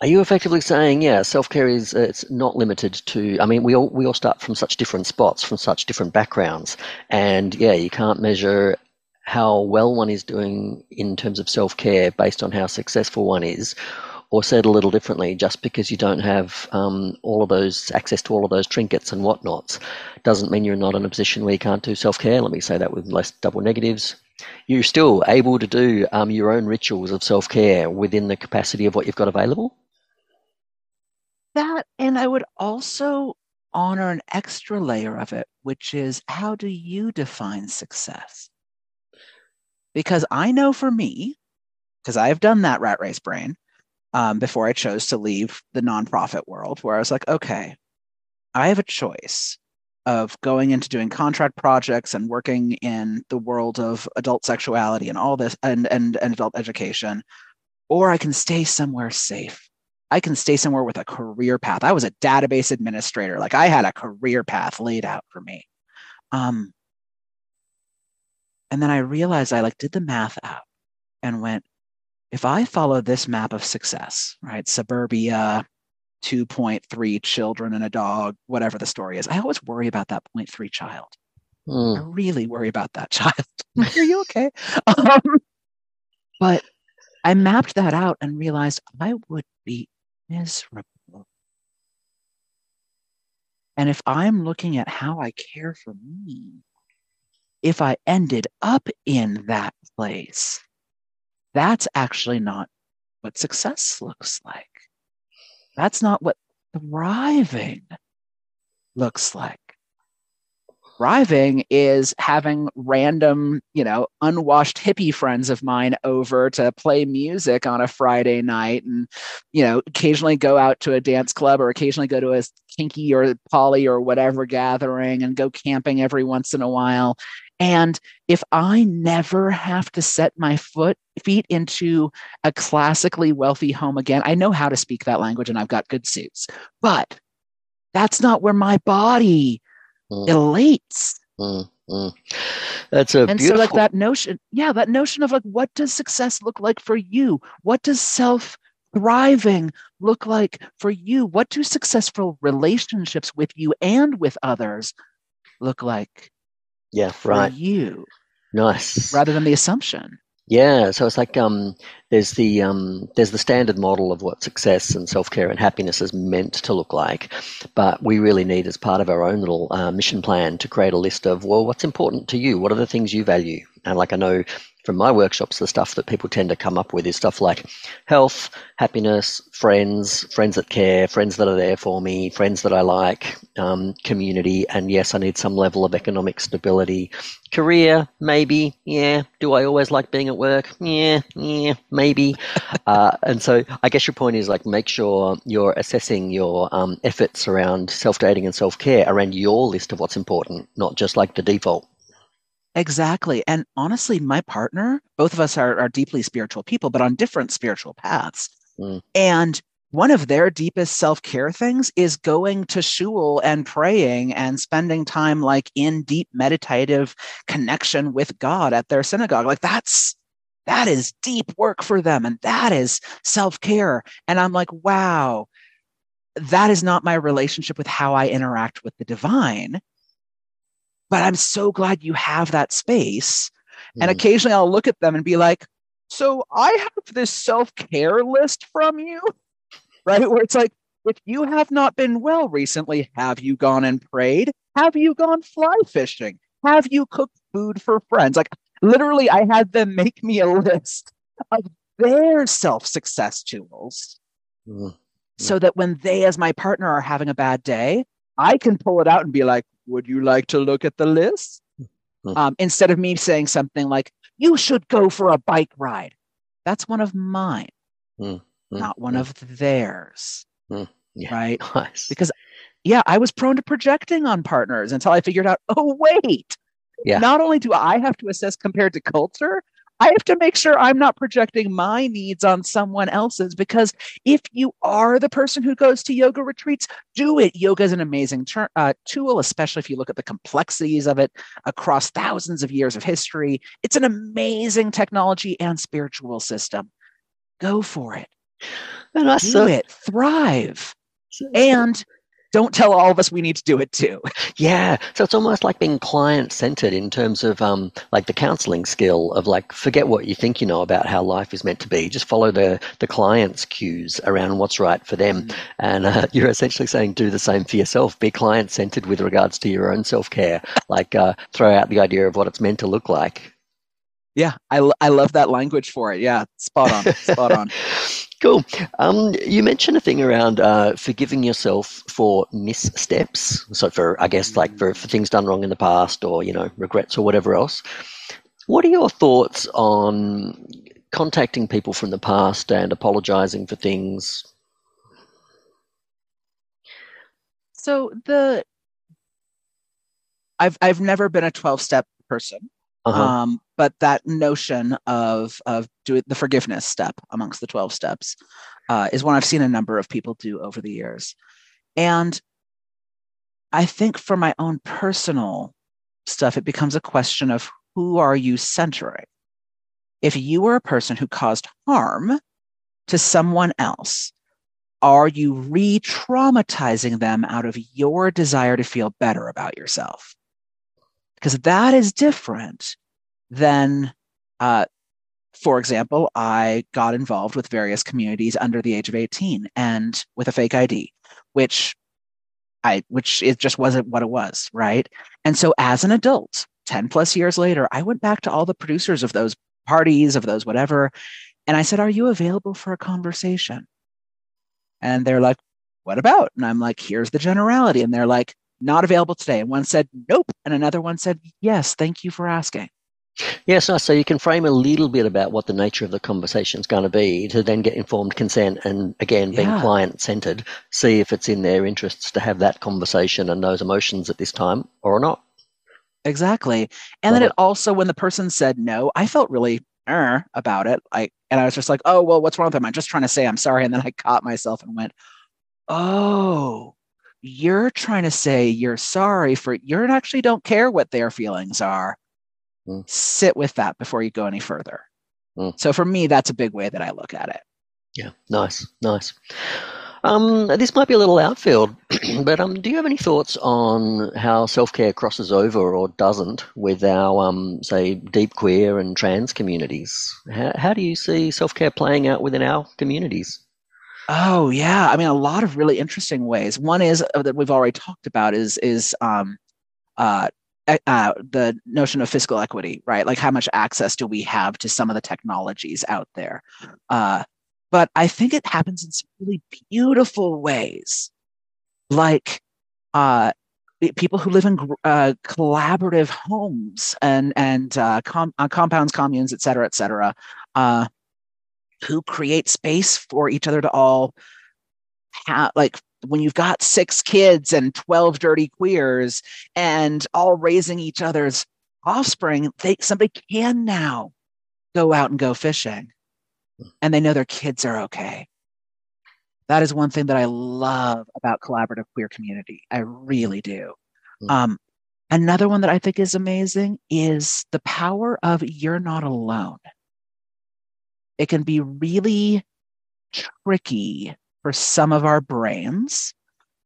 Are you effectively saying, yeah, self-care is it's not limited to? I mean, we all start from such different spots, from such different backgrounds, and yeah, you can't measure how well one is doing in terms of self-care based on how successful one is. Or said a little differently, just because you don't have all of those access to all of those trinkets and whatnots doesn't mean you're not in a position where you can't do self-care. Let me say that with less double negatives. You're still able to do your own rituals of self-care within the capacity of what you've got available. That, and I would also honor an extra layer of it, which is, how do you define success? Because I know for me, because I've done that rat race brain, before I chose to leave the nonprofit world, where I was like, okay, I have a choice of going into doing contract projects and working in the world of adult sexuality and all this and adult education, or I can stay somewhere safe. I can stay somewhere with a career path. I was a database administrator. Like, I had a career path laid out for me. And then I realized I did the math out and went, if I follow this map of success, right? Suburbia, 2.3 children and a dog, whatever the story is. I always worry about that 0.3 child. I really worry about that child. Are you okay? But I mapped that out and realized I would be miserable. And if I'm looking at how I care for me, if I ended up in that place, that's actually not what success looks like. That's not what thriving looks like. Thriving is having random, unwashed hippie friends of mine over to play music on a Friday night and, occasionally go out to a dance club or occasionally go to a kinky or poly or whatever gathering and go camping every once in a while. And if I never have to set my feet into a classically wealthy home again, I know how to speak that language and I've got good suits, but that's not where my body elates. That's a beautiful. So that notion of what does success look like for you? What does self-thriving look like for you? What do successful relationships with you and with others look like? Yeah, right. For you. Nice. Rather than the assumption. Yeah, so it's like there's the standard model of what success and self-care and happiness is meant to look like, but we really need, as part of our own little mission plan, to create a list of, well, what's important to you? What are the things you value? And like I know from my workshops, the stuff that people tend to come up with is stuff like health, happiness, friends that care, friends that are there for me, friends that I like, community, and yes, I need some level of economic stability. Career, maybe, yeah. Do I always like being at work? Yeah, maybe. And so I guess your point is like make sure you're assessing your efforts around self-dating and self-care around your list of what's important, not just like the default. Exactly. And honestly, my partner, both of us are deeply spiritual people, but on different spiritual paths. Mm. And one of their deepest self-care things is going to shul and praying and spending time like in deep meditative connection with God at their synagogue. Like that is deep work for them. And that is self-care. And I'm like, wow, that is not my relationship with how I interact with the divine. But I'm so glad you have that space. And occasionally I'll look at them and be like, so I have this self-care list from you, right? Where it's like, if you have not been well recently, have you gone and prayed? Have you gone fly fishing? Have you cooked food for friends? Like literally I had them make me a list of their self-success tools so that when they, as my partner, are having a bad day, I can pull it out and be like, would you like to look at the list? Instead of me saying something like, you should go for a bike ride. That's one of mine, not one of theirs, right? Nice. Because, yeah, I was prone to projecting on partners until I figured out, oh, wait, not only do I have to assess compared to culture, I have to make sure I'm not projecting my needs on someone else's, because if you are the person who goes to yoga retreats, do it. Yoga is an amazing tool, especially if you look at the complexities of it across thousands of years of history. It's an amazing technology and spiritual system. Go for it. And do it. Thrive. And don't tell all of us we need to do it too. Yeah. So it's almost like being client-centered in terms of like the counseling skill of like, forget what you think you know about how life is meant to be. Just follow the client's cues around what's right for them. And you're essentially saying do the same for yourself. Be client-centered with regards to your own self-care. Like throw out the idea of what it's meant to look like. Yeah. I love that language for it. Yeah. Spot on. Cool. You mentioned a thing around forgiving yourself for missteps. So for, I guess, like for things done wrong in the past or, you know, regrets or whatever else. What are your thoughts on contacting people from the past and apologizing for things? So I've never been a 12-step person. But that notion of doing the forgiveness step amongst the 12 steps is one I've seen a number of people do over the years. And I think for my own personal stuff, it becomes a question of who are you centering? If you were a person who caused harm to someone else, are you re-traumatizing them out of your desire to feel better about yourself? Because that is different than, for example, I got involved with various communities under the age of 18 and with a fake ID, which it just wasn't what it was, right? And so as an adult, 10 plus years later, I went back to all the producers of those parties, of those whatever, and I said, are you available for a conversation? And they're like, what about? And I'm like, here's the generality. And they're like, not available today. And one said, nope. And another one said, yes, thank you for asking. Yes. So you can frame a little bit about what the nature of the conversation is going to be to then get informed consent. And again, being client-centered, see if it's in their interests to have that conversation and those emotions at this time or not. Exactly. And then it also, when the person said no, I felt really about it. And I was just like, oh, well, what's wrong with them? I'm just trying to say I'm sorry. And then I caught myself and went, oh, you're trying to say you're sorry for it. You actually don't care what their feelings are. Sit with that before you go any further. So for me, that's a big way that I look at it. Yeah. Nice. This might be a little outfield, but do you have any thoughts on how self-care crosses over or doesn't with our, say, deep queer and trans communities? How do you see self-care playing out within our communities? Oh, yeah. I mean, a lot of really interesting ways. One is that we've already talked about is the notion of fiscal equity, right? Like, how much access do we have to some of the technologies out there? But I think it happens in some really beautiful ways, like people who live in collaborative homes and compounds, communes, et cetera, who create space for each other to all have, like, when you've got 6 kids and 12 dirty queers and all raising each other's offspring, somebody can now go out and go fishing, and they know their kids are okay. That is one thing that I love about collaborative queer community. I really do. Another one that I think is amazing is the power of you're not alone. It can be really tricky for some of our brains,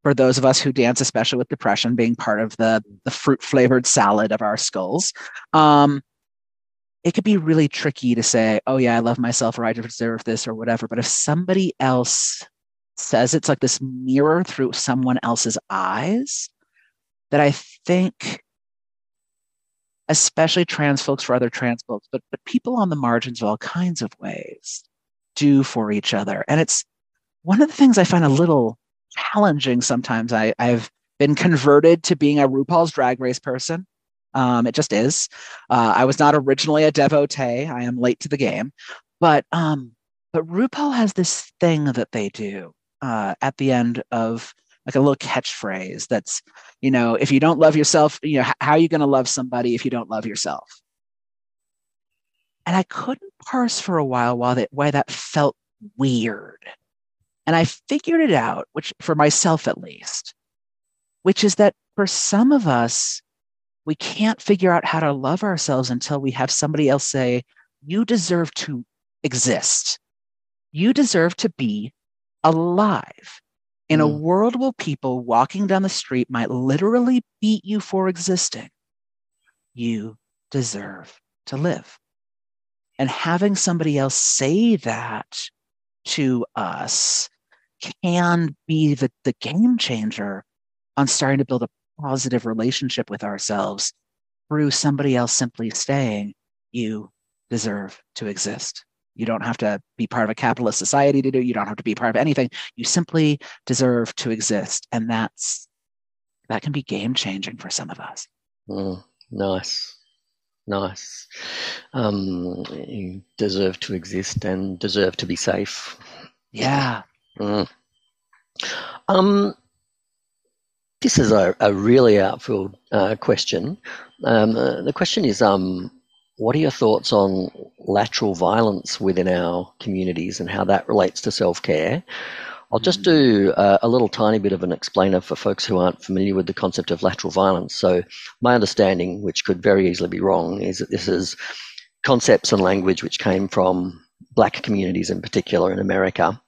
for those of us who dance, especially with depression being part of the fruit-flavored salad of our skulls. It could be really tricky to say, oh yeah, I love myself, or I deserve this, or whatever. But if somebody else says, it's like this mirror through someone else's eyes that I think, especially trans folks, for other trans folks, but people on the margins of all kinds of ways do for each other. And it's one of the things I find a little challenging sometimes. I've been converted to being a RuPaul's Drag Race person. It just is. I was not originally a devotee. I am late to the game. But RuPaul has this thing that they do at the end of, like, a little catchphrase that's, you know, if you don't love yourself, you know, how are you going to love somebody if you don't love yourself? And I couldn't parse for a while why that felt weird. And I figured it out, which, for myself at least, which is that for some of us, we can't figure out how to love ourselves until we have somebody else say, you deserve to exist. You deserve to be alive. In a world where people walking down the street might literally beat you for existing, you deserve to live. And having somebody else say that to us can be the game changer on starting to build a positive relationship with ourselves through somebody else simply saying, you deserve to exist. You don't have to be part of a capitalist society to do it. You don't have to be part of anything. You simply deserve to exist. And that can be game changing for some of us. Nice. You deserve to exist and deserve to be safe. Yeah. This is a really outfield question. The question is, what are your thoughts on lateral violence within our communities and how that relates to self-care? I'll just do a little tiny bit of an explainer for folks who aren't familiar with the concept of lateral violence. So my understanding, which could very easily be wrong, is that this is concepts and language which came from Black communities in particular in America,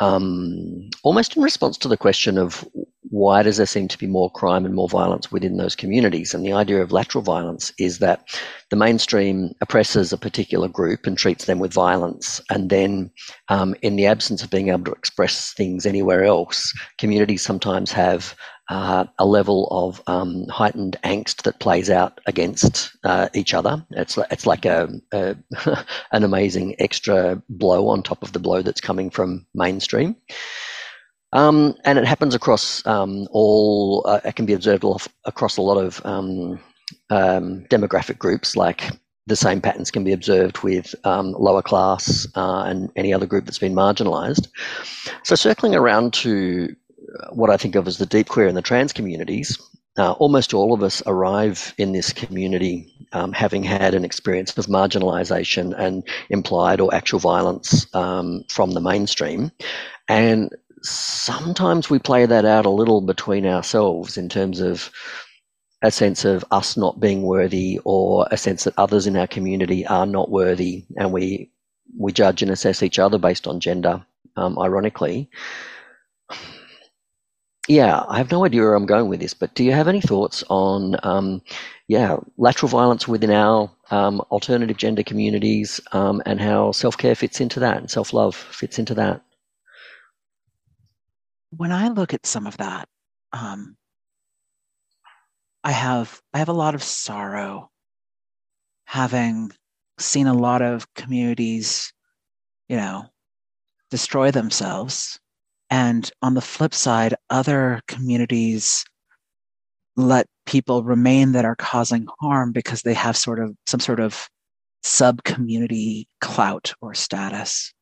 almost in response to the question of why does there seem to be more crime and more violence within those communities? And the idea of lateral violence is that the mainstream oppresses a particular group and treats them with violence. And then in the absence of being able to express things anywhere else, communities sometimes have a level of heightened angst that plays out against each other. It's like an amazing extra blow on top of the blow that's coming from mainstream. And it happens across all. It can be observed across a lot of demographic groups. Like, the same patterns can be observed with lower class and any other group that's been marginalised. So circling around to what I think of as the deep queer and the trans communities, almost all of us arrive in this community having had an experience of marginalisation and implied or actual violence from the mainstream. And sometimes we play that out a little between ourselves in terms of a sense of us not being worthy, or a sense that others in our community are not worthy, and we judge and assess each other based on gender, ironically. Yeah, I have no idea where I'm going with this, but do you have any thoughts on, lateral violence within our alternative gender communities and how self-care fits into that and self-love fits into that? When I look at some of that, I have a lot of sorrow, having seen a lot of communities, destroy themselves. And on the flip side, other communities let people remain that are causing harm because they have some sort of sub-community clout or status.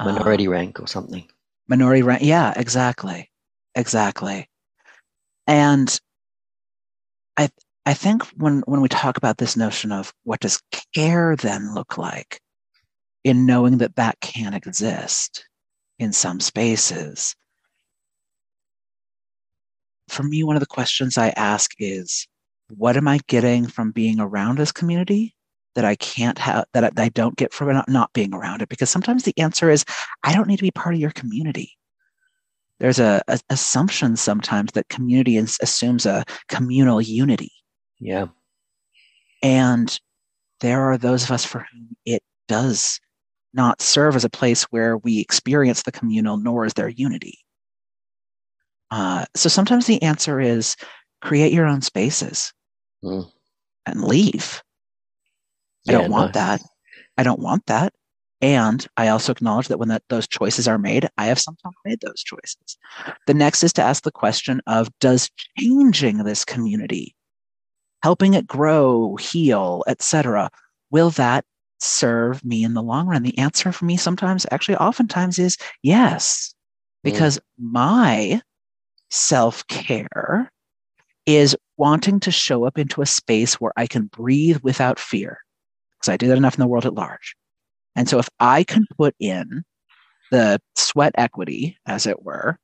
Minority rank or something. Minority rank. Yeah, exactly. And I think when we talk about this notion of what does care then look like in knowing that can exist in some spaces, for me, one of the questions I ask is, what am I getting from being around this community that I can't have, that I don't get from not being around it? Because sometimes the answer is, I don't need to be part of your community. There's an assumption sometimes that community assumes a communal unity. Yeah. And there are those of us for whom it does not serve as a place where we experience the communal, nor is there unity. So sometimes the answer is create your own spaces and leave. Yeah, I don't want that. I don't want that. And I also acknowledge that when those choices are made, I have sometimes made those choices. The next is to ask the question of, does changing this community, helping it grow, heal, etc., will that serve me in the long run? The answer for me sometimes, actually oftentimes, is yes, because my self-care is wanting to show up into a space where I can breathe without fear, because I do that enough in the world at large. And so if I can put in the sweat equity, as it were,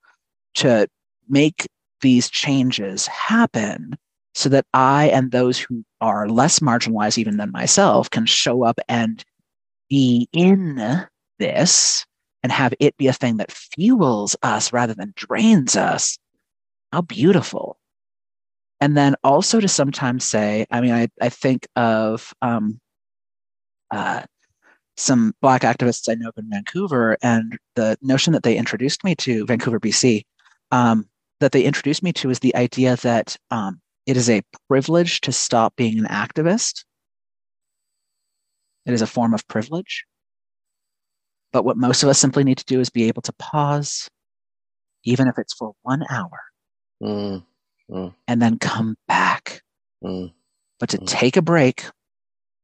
to make these changes happen so that I and those who are less marginalized even than myself can show up and be in this and have it be a thing that fuels us rather than drains us, how beautiful. And then also to sometimes say, I think of some Black activists I know in Vancouver, and the notion that they introduced me to, Vancouver, BC, that they introduced me to is the idea that it is a privilege to stop being an activist. It is a form of privilege. But what most of us simply need to do is be able to pause, even if it's for 1 hour, and then come back. But to take a break,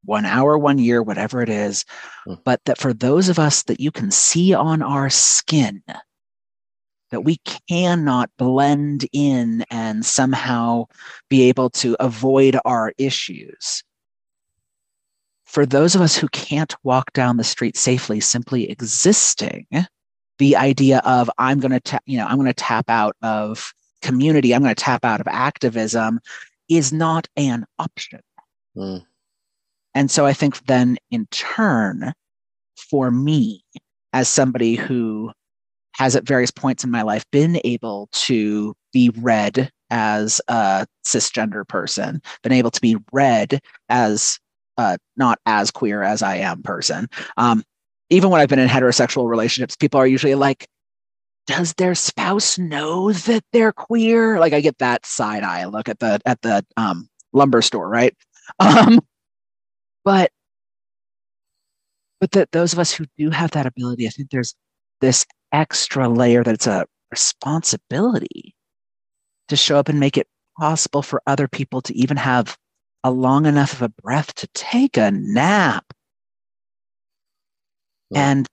1 hour, 1 year, whatever it is, but that for those of us that you can see on our skin, that we cannot blend in and somehow be able to avoid our issues. For those of us who can't walk down the street safely, simply existing, the idea of I'm going to tap out of community, I'm going to tap out of activism, is not an option. And so I think then in turn, for me, as somebody who has at various points in my life been able to be read as a cisgender person, been able to be read as not as queer as I am person, even when I've been in heterosexual relationships, people are usually like, does their spouse know that they're queer? Like, I get that side eye look at the lumber store, right? But that those of us who do have that ability, I think there's this extra layer that it's a responsibility to show up and make it possible for other people to even have a long enough of a breath to take a nap. And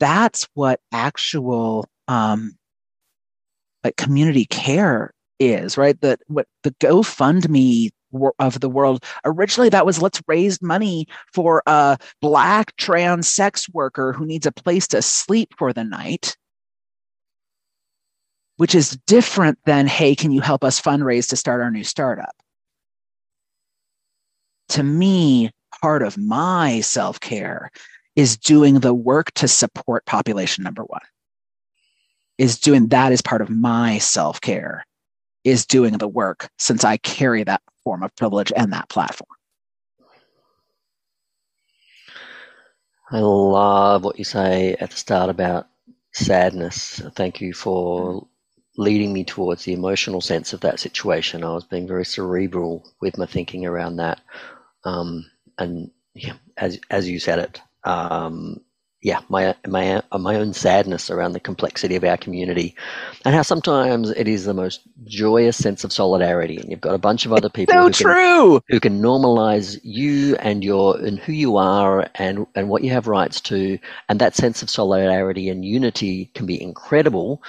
that's what actual like community care is, right? That what the GoFundMe of the world originally, that was, let's raise money for a Black trans sex worker who needs a place to sleep for the night, which is different than, hey, can you help us fundraise to start our new startup? To me, part of my self-care is doing the work to support population number one, that is part of my self-care, is doing the work, since I carry that form of privilege and that platform. I love what you say at the start about sadness. Thank you for leading me towards the emotional sense of that situation. I was being very cerebral with my thinking around that. And yeah, as you said it, my own sadness around the complexity of our community and how sometimes it is the most joyous sense of solidarity, and you've got a bunch of other people who can normalize you and who you are and what you have rights to, and that sense of solidarity and unity can be incredible.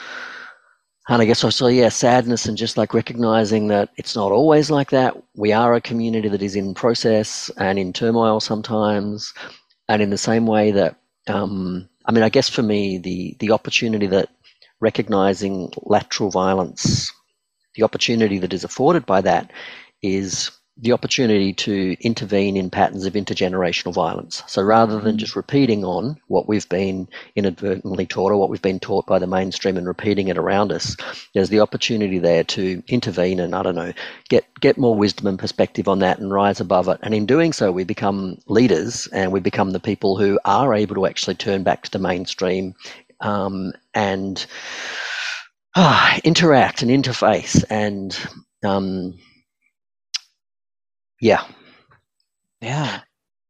And I guess I saw, sadness and just like recognizing that it's not always like that. We are a community that is in process and in turmoil sometimes. And in the same way that, I guess for me, the opportunity that recognizing lateral violence, the opportunity that is afforded by that is the opportunity to intervene in patterns of intergenerational violence. So rather than just repeating on what we've been inadvertently taught or what we've been taught by the mainstream and repeating it around us, there's the opportunity there to intervene and, I don't know, get more wisdom and perspective on that and rise above it. And in doing so, we become leaders and we become the people who are able to actually turn back to the mainstream and interact and interface and... and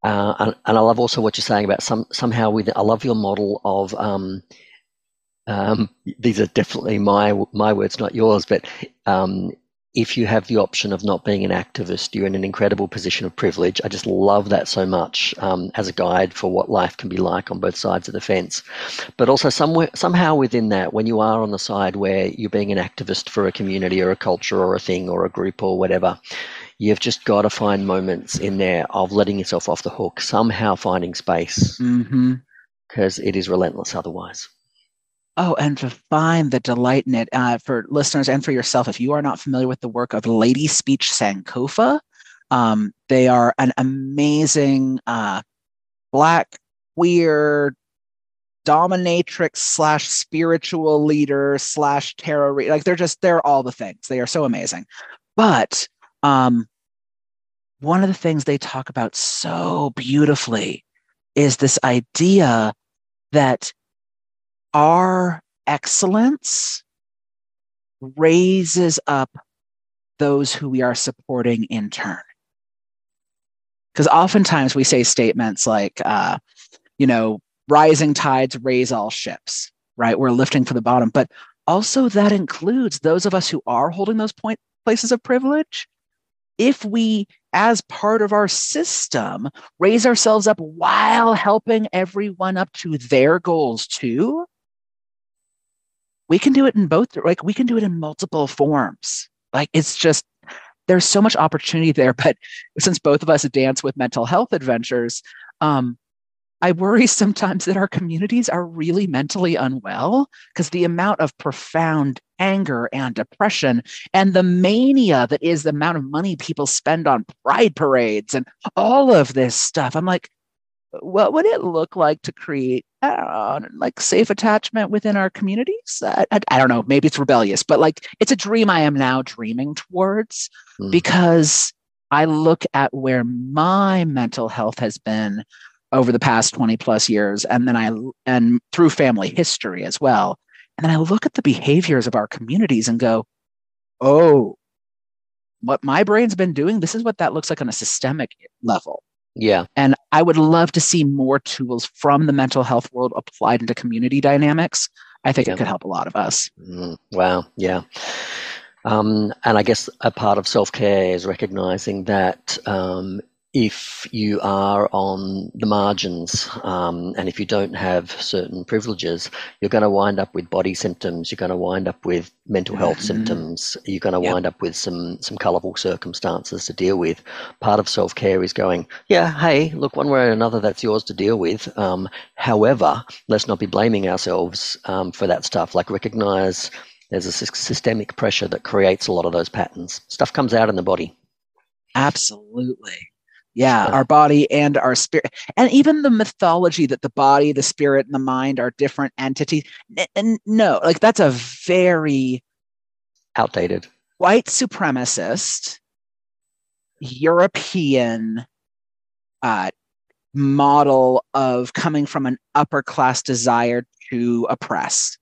I love also what you're saying about somehow. I love your model of these are definitely my words, not yours, but if you have the option of not being an activist, you're in an incredible position of privilege. I just love that so much as a guide for what life can be like on both sides of the fence. But also somehow within that, when you are on the side where you're being an activist for a community or a culture or a thing or a group or whatever, you've just got to find moments in there of letting yourself off the hook, somehow finding space, because it is relentless otherwise. Oh, and to find the delight in it, for listeners and for yourself, if you are not familiar with the work of Lady Speech Sankofa, they are an amazing Black, queer, dominatrix / spiritual leader / tarot reader. Like they're all the things. They are so amazing. But one of the things they talk about so beautifully is this idea that our excellence raises up those who we are supporting in turn. Because oftentimes we say statements like, rising tides raise all ships, right? We're lifting from the bottom. But also that includes those of us who are holding those places of privilege. If we, as part of our system, raise ourselves up while helping everyone up to their goals too, we can do it in both, like we can do it in multiple forms. Like it's just, there's so much opportunity there. But since both of us dance with mental health adventures, I worry sometimes that our communities are really mentally unwell, because the amount of profound anger and depression and the mania that is the amount of money people spend on pride parades and all of this stuff. I'm like, what would it look like to create, safe attachment within our communities? I don't know, maybe it's rebellious, but like it's a dream I am now dreaming towards, because I look at where my mental health has been over the past 20 plus years, and then and through family history as well. And then I look at the behaviors of our communities and go, oh, what my brain's been doing, this is what that looks like on a systemic level. Yeah. And I would love to see more tools from the mental health world applied into community dynamics. I think it could help a lot of us. Wow. Yeah. And I guess a part of self-care is recognizing that, if you are on the margins and if you don't have certain privileges, you're going to wind up with body symptoms, you're going to wind up with mental health symptoms, you're going to wind up with some colourful circumstances to deal with. Part of self-care is going, hey, look, one way or another, that's yours to deal with. However, let's not be blaming ourselves for that stuff. Like recognise there's a systemic pressure that creates a lot of those patterns. Stuff comes out in the body. Absolutely. Yeah, our body and our spirit, and even the mythology that the body, the spirit, and the mind are different entities. No, like that's a very outdated white supremacist European model of coming from an upper class desire to oppress,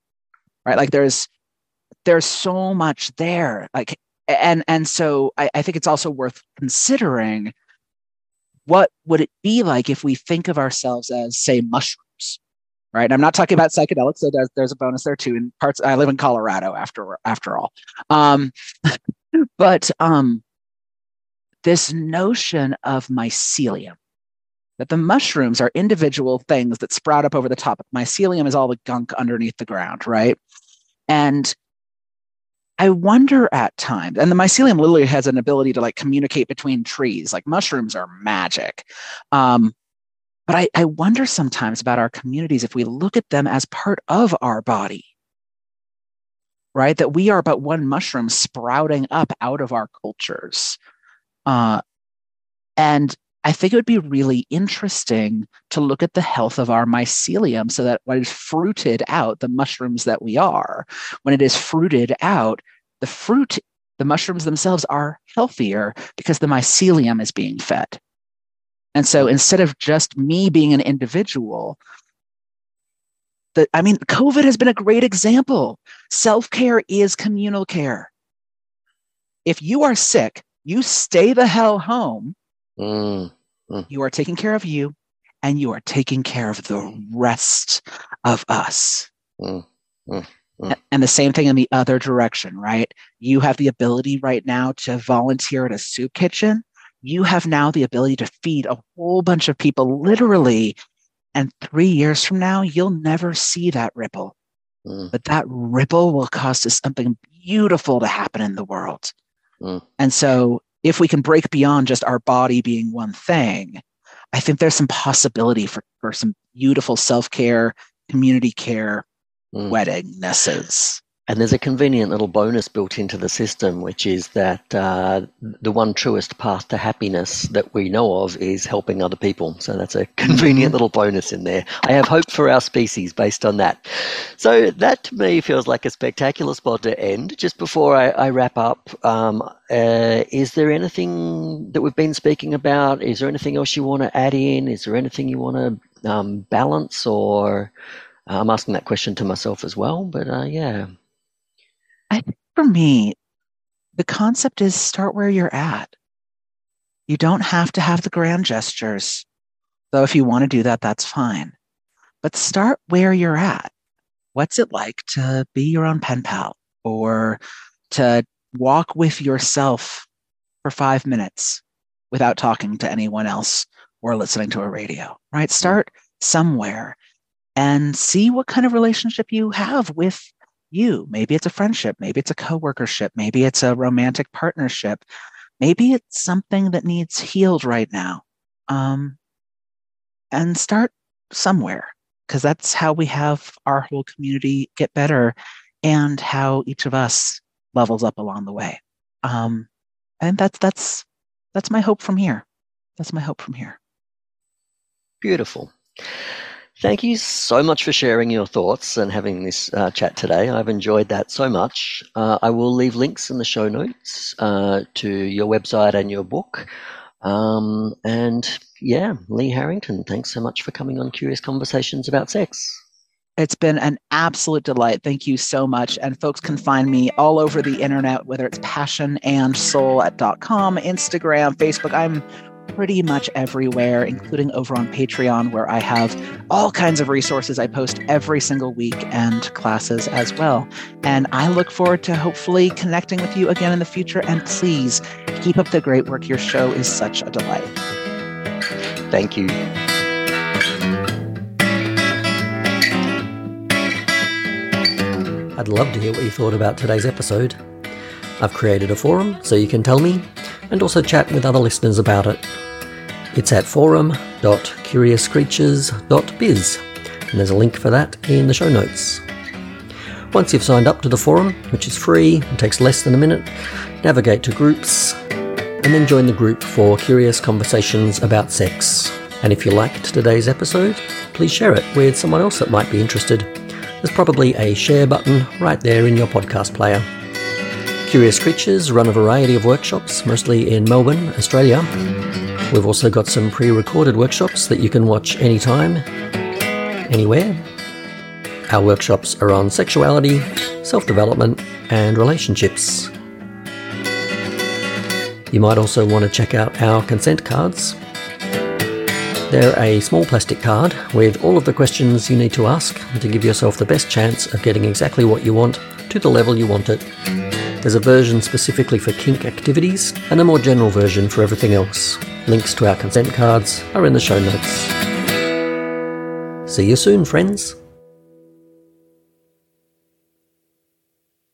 right? Like there's there's so much there. Like, and so I think it's also worth considering, what would it be like if we think of ourselves as, say, mushrooms, right? And I'm not talking about psychedelics, so there's a bonus there too. In parts, I live in Colorado after all. But this notion of mycelium, that the mushrooms are individual things that sprout up over the top. Mycelium is all the gunk underneath the ground, right? And I wonder at times, and the mycelium literally has an ability to like communicate between trees, like mushrooms are magic. But I wonder sometimes about our communities, if we look at them as part of our body, right? That we are but one mushroom sprouting up out of our cultures. And I think it would be really interesting to look at the health of our mycelium, so that when it's fruited out, the mushrooms that we are, when it is fruited out, the fruit, the mushrooms themselves are healthier because the mycelium is being fed. And so instead of just me being an individual, COVID has been a great example. Self-care is communal care. If you are sick, you stay the hell home. You are taking care of you, and you are taking care of the rest of us. And the same thing in the other direction, right? You have the ability right now to volunteer at a soup kitchen. You have now the ability to feed a whole bunch of people, literally. And 3 years from now, you'll never see that ripple. But that ripple will cause something beautiful to happen in the world. And so if we can break beyond just our body being one thing, I think there's some possibility for some beautiful self-care, community care, weddingnesses. And there's a convenient little bonus built into the system, which is that the one truest path to happiness that we know of is helping other people. So that's a convenient little bonus in there. I have hope for our species based on that. So that to me feels like a spectacular spot to end. Just before I wrap up, is there anything that we've been speaking about? Is there anything else you want to add in? Is there anything you want to balance? Or I'm asking that question to myself as well, but yeah. I think for me, the concept is start where you're at. You don't have to have the grand gestures, though if you want to do that, that's fine. But start where you're at. What's it like to be your own pen pal, or to walk with yourself for 5 minutes without talking to anyone else or listening to a radio, right? Start somewhere and see what kind of relationship you have with you. Maybe it's a friendship, maybe it's a coworkership, maybe it's a romantic partnership, maybe it's something that needs healed right now. And start somewhere, because that's how we have our whole community get better, and how each of us levels up along the way. And that's my hope from here. Beautiful. Thank you so much for sharing your thoughts and having this chat today. I've enjoyed that so much. I will leave links in the show notes to your website and your book. And yeah, Lee Harrington, thanks so much for coming on Curious Conversations About Sex. It's been an absolute delight. Thank you so much. And folks can find me all over the internet, whether it's passionandsoul.com, Instagram, Facebook. I'm pretty much everywhere, including over on Patreon, where I have all kinds of resources I post every single week, and classes as well. And I look forward to hopefully connecting with you again in the future. And please keep up the great work. Your show is such a delight. Thank you. I'd love to hear what you thought about today's episode. I've created a forum so you can tell me, and also chat with other listeners about it. It's at forum.curiouscreatures.biz, and there's a link for that in the show notes. Once you've signed up to the forum, which is free and takes less than a minute, navigate to groups, and then join the group for Curious Conversations About Sex. And if you liked today's episode, please share it with someone else that might be interested. There's probably a share button right there in your podcast player. Curious Creatures run a variety of workshops, mostly in Melbourne, Australia. We've also got some pre-recorded workshops that you can watch anytime, anywhere. Our workshops are on sexuality, self-development, and relationships. You might also want to check out our consent cards. They're a small plastic card with all of the questions you need to ask to give yourself the best chance of getting exactly what you want to the level you want it. There's a version specifically for kink activities and a more general version for everything else. Links to our consent cards are in the show notes. See you soon, friends.